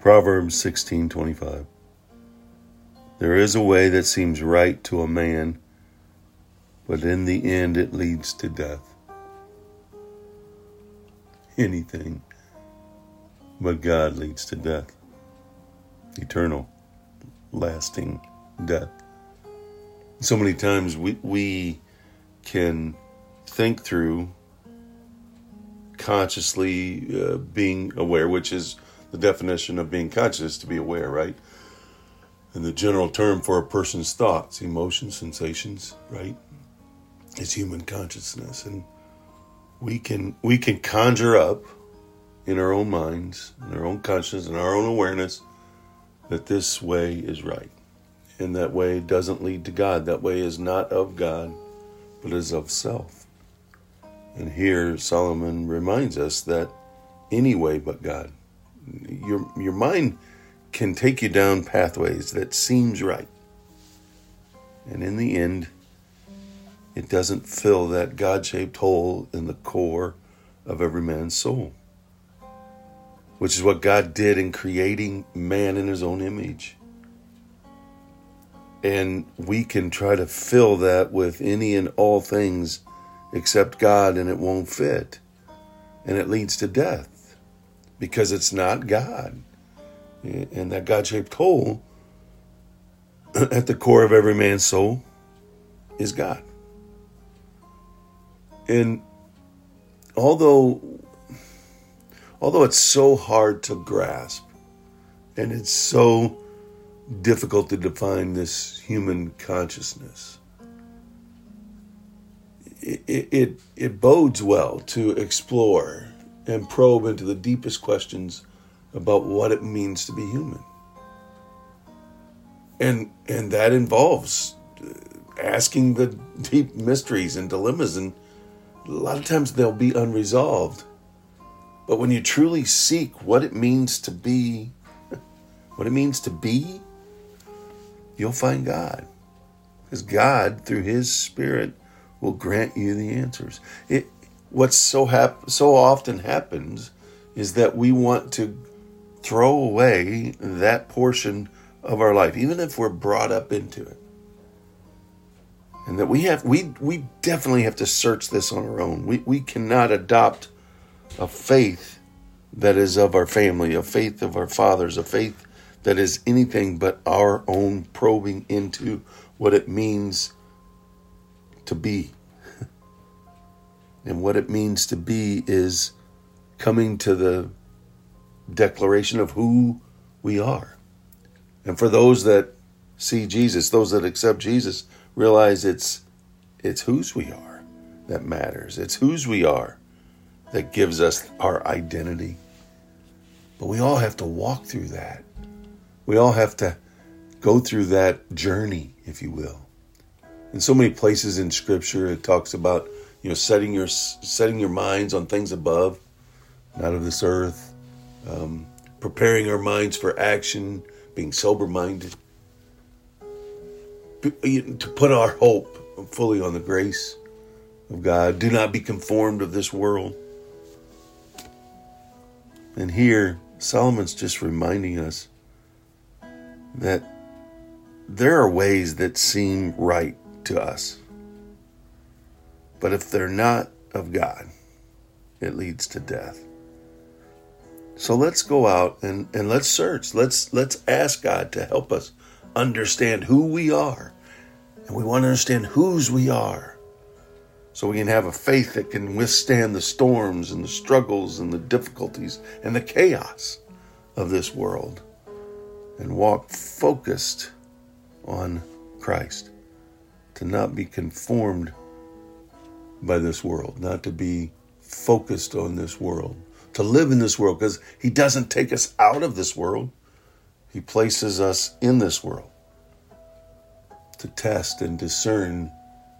Proverbs 16:25. There is a way that seems right to a man, but in the end it leads to death. Anything but God leads to death. Eternal, lasting death. So many times we can think through consciously being aware, which is the definition of being conscious, to be aware, right? And the general term for a person's thoughts, emotions, sensations, right, is human consciousness. And we can conjure up in our own minds, in our own consciousness, in our own awareness, that this way is right. And that way doesn't lead to God. That way is not of God, but is of self. And here Solomon reminds us that any way but God. Your mind can take you down pathways that seems right. And in the end, it doesn't fill that God-shaped hole in the core of every man's soul, which is what God did in creating man in his own image. And we can try to fill that with any and all things except God, and it won't fit. And it leads to death because it's not God. And that God-shaped hole at the core of every man's soul is God. And although it's so hard to grasp, and it's so difficult to define this human consciousness, it bodes well to explore and probe into the deepest questions about what it means to be human. And that involves asking the deep mysteries and dilemmas, and a lot of times they'll be unresolved. But when you truly seek what it means to be, you'll find God. Because God, through His Spirit, will grant you the answers. What so often happens is that we want to throw away that portion of our life, even if we're brought up into it. And that we definitely have to search this on our own. We cannot adopt a faith that is of our family, a faith of our fathers, a faith that is anything but our own probing into what it means to be. And what it means to be is coming to the declaration of who we are. And for those that see Jesus, those that accept Jesus, realize it's whose we are that matters. It's whose we are that gives us our identity. But we all have to walk through that. We all have to go through that journey, if you will. In so many places in Scripture, it talks about, setting your minds on things above, not of this earth, preparing our minds for action, being sober-minded, to put our hope fully on the grace of God. Do not be conformed of this world. And here, Solomon's just reminding us that there are ways that seem right to us. But if they're not of God, it leads to death. So let's go out and let's search. Let's ask God to help us understand who we are. And we want to understand whose we are, so we can have a faith that can withstand the storms and the struggles and the difficulties and the chaos of this world, and walk focused on Christ, to not be conformed by this world, not to be focused on this world, to live in this world, because He doesn't take us out of this world. He places us in this world to test and discern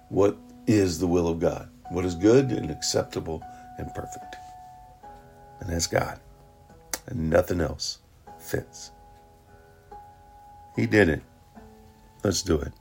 what is the will of God, what is good and acceptable and perfect. And that's God. And nothing else fits. He did it. Let's do it.